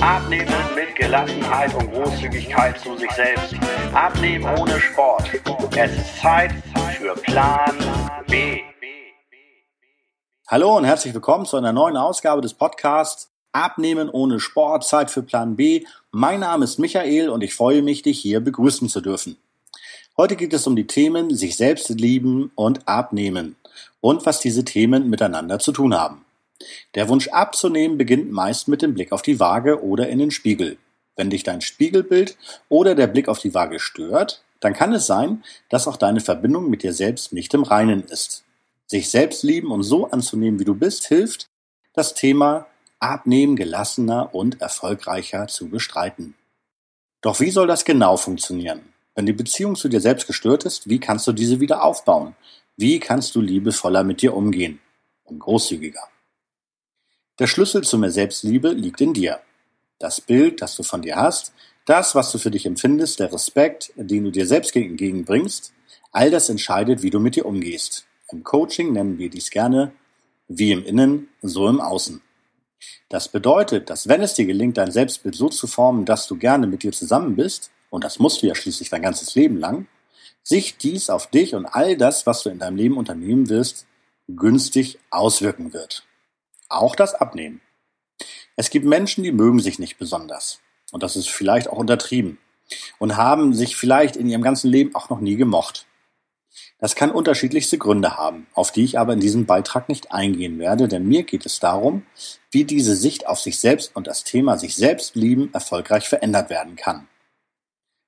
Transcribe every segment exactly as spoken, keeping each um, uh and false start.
Abnehmen mit Gelassenheit und Großzügigkeit zu sich selbst. Abnehmen ohne Sport. Es ist Zeit für Plan B. Hallo und herzlich willkommen zu einer neuen Ausgabe des Podcasts Abnehmen ohne Sport, Zeit für Plan B. Mein Name ist Michael und ich freue mich, dich hier begrüßen zu dürfen. Heute geht es um die Themen sich selbst lieben und abnehmen und was diese Themen miteinander zu tun haben. Der Wunsch abzunehmen beginnt meist mit dem Blick auf die Waage oder in den Spiegel. Wenn dich dein Spiegelbild oder der Blick auf die Waage stört, dann kann es sein, dass auch deine Verbindung mit dir selbst nicht im Reinen ist. Sich selbst lieben und so anzunehmen, wie du bist, hilft, das Thema Abnehmen gelassener und erfolgreicher zu bestreiten. Doch wie soll das genau funktionieren? Wenn die Beziehung zu dir selbst gestört ist, wie kannst du diese wieder aufbauen? Wie kannst du liebevoller mit dir umgehen und großzügiger? Der Schlüssel zu mehr Selbstliebe liegt in dir. Das Bild, das du von dir hast, das, was du für dich empfindest, der Respekt, den du dir selbst entgegenbringst, all das entscheidet, wie du mit dir umgehst. Im Coaching nennen wir dies gerne, wie im Innen, so im Außen. Das bedeutet, dass wenn es dir gelingt, dein Selbstbild so zu formen, dass du gerne mit dir zusammen bist, und das musst du ja schließlich dein ganzes Leben lang, sich dies auf dich und all das, was du in deinem Leben unternehmen wirst, günstig auswirken wird. Auch das Abnehmen. Es gibt Menschen, die mögen sich nicht besonders. Und das ist vielleicht auch untertrieben. Und haben sich vielleicht in ihrem ganzen Leben auch noch nie gemocht. Das kann unterschiedlichste Gründe haben, auf die ich aber in diesem Beitrag nicht eingehen werde, denn mir geht es darum, wie diese Sicht auf sich selbst und das Thema sich selbst lieben erfolgreich verändert werden kann.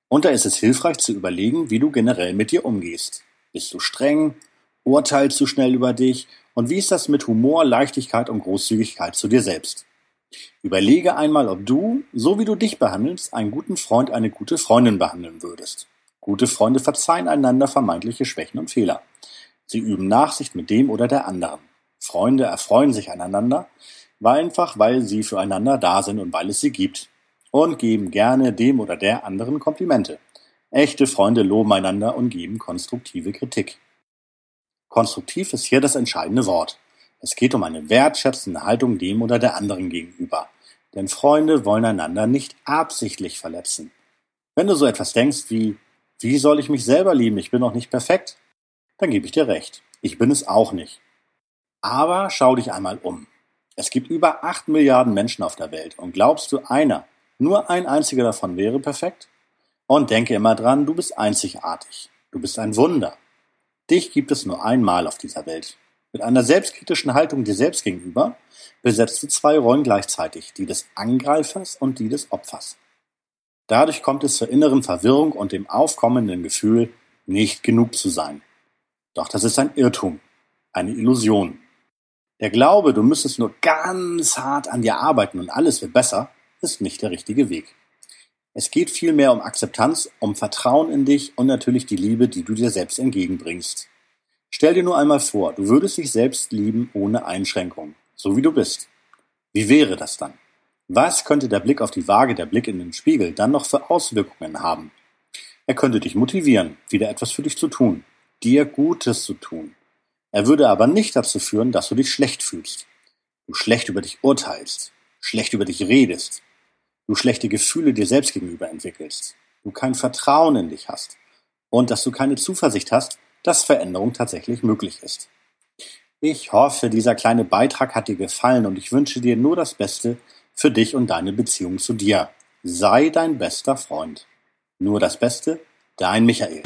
Und da ist es hilfreich zu überlegen, wie du generell mit dir umgehst. Bist du streng? Urteilst du schnell über dich? Und wie ist das mit Humor, Leichtigkeit und Großzügigkeit zu dir selbst? Überlege einmal, ob du, so wie du dich behandelst, einen guten Freund, eine gute Freundin behandeln würdest. Gute Freunde verzeihen einander vermeintliche Schwächen und Fehler. Sie üben Nachsicht mit dem oder der anderen. Freunde erfreuen sich aneinander, weil einfach weil sie füreinander da sind und weil es sie gibt. Und geben gerne dem oder der anderen Komplimente. Echte Freunde loben einander und geben konstruktive Kritik. Konstruktiv ist hier das entscheidende Wort. Es geht um eine wertschätzende Haltung dem oder der anderen gegenüber. Denn Freunde wollen einander nicht absichtlich verletzen. Wenn du so etwas denkst wie, wie soll ich mich selber lieben, ich bin doch nicht perfekt, dann gebe ich dir recht. Ich bin es auch nicht. Aber schau dich einmal um. Es gibt über acht Milliarden Menschen auf der Welt und glaubst du einer, nur ein einziger davon wäre perfekt? Und denke immer dran, du bist einzigartig. Du bist ein Wunder. Dich gibt es nur einmal auf dieser Welt. Mit einer selbstkritischen Haltung dir selbst gegenüber besetzt du zwei Rollen gleichzeitig, die des Angreifers und die des Opfers. Dadurch kommt es zur inneren Verwirrung und dem aufkommenden Gefühl, nicht genug zu sein. Doch das ist ein Irrtum, eine Illusion. Der Glaube, du müsstest nur ganz hart an dir arbeiten und alles wird besser, ist nicht der richtige Weg. Es geht vielmehr um Akzeptanz, um Vertrauen in dich und natürlich die Liebe, die du dir selbst entgegenbringst. Stell dir nur einmal vor, du würdest dich selbst lieben ohne Einschränkung, so wie du bist. Wie wäre das dann? Was könnte der Blick auf die Waage, der Blick in den Spiegel dann noch für Auswirkungen haben? Er könnte dich motivieren, wieder etwas für dich zu tun, dir Gutes zu tun. Er würde aber nicht dazu führen, dass du dich schlecht fühlst. Du schlecht über dich urteilst, schlecht über dich redest. Du schlechte Gefühle dir selbst gegenüber entwickelst, du kein Vertrauen in dich hast und dass du keine Zuversicht hast, dass Veränderung tatsächlich möglich ist. Ich hoffe, dieser kleine Beitrag hat dir gefallen und ich wünsche dir nur das Beste für dich und deine Beziehung zu dir. Sei dein bester Freund. Nur das Beste, dein Michael.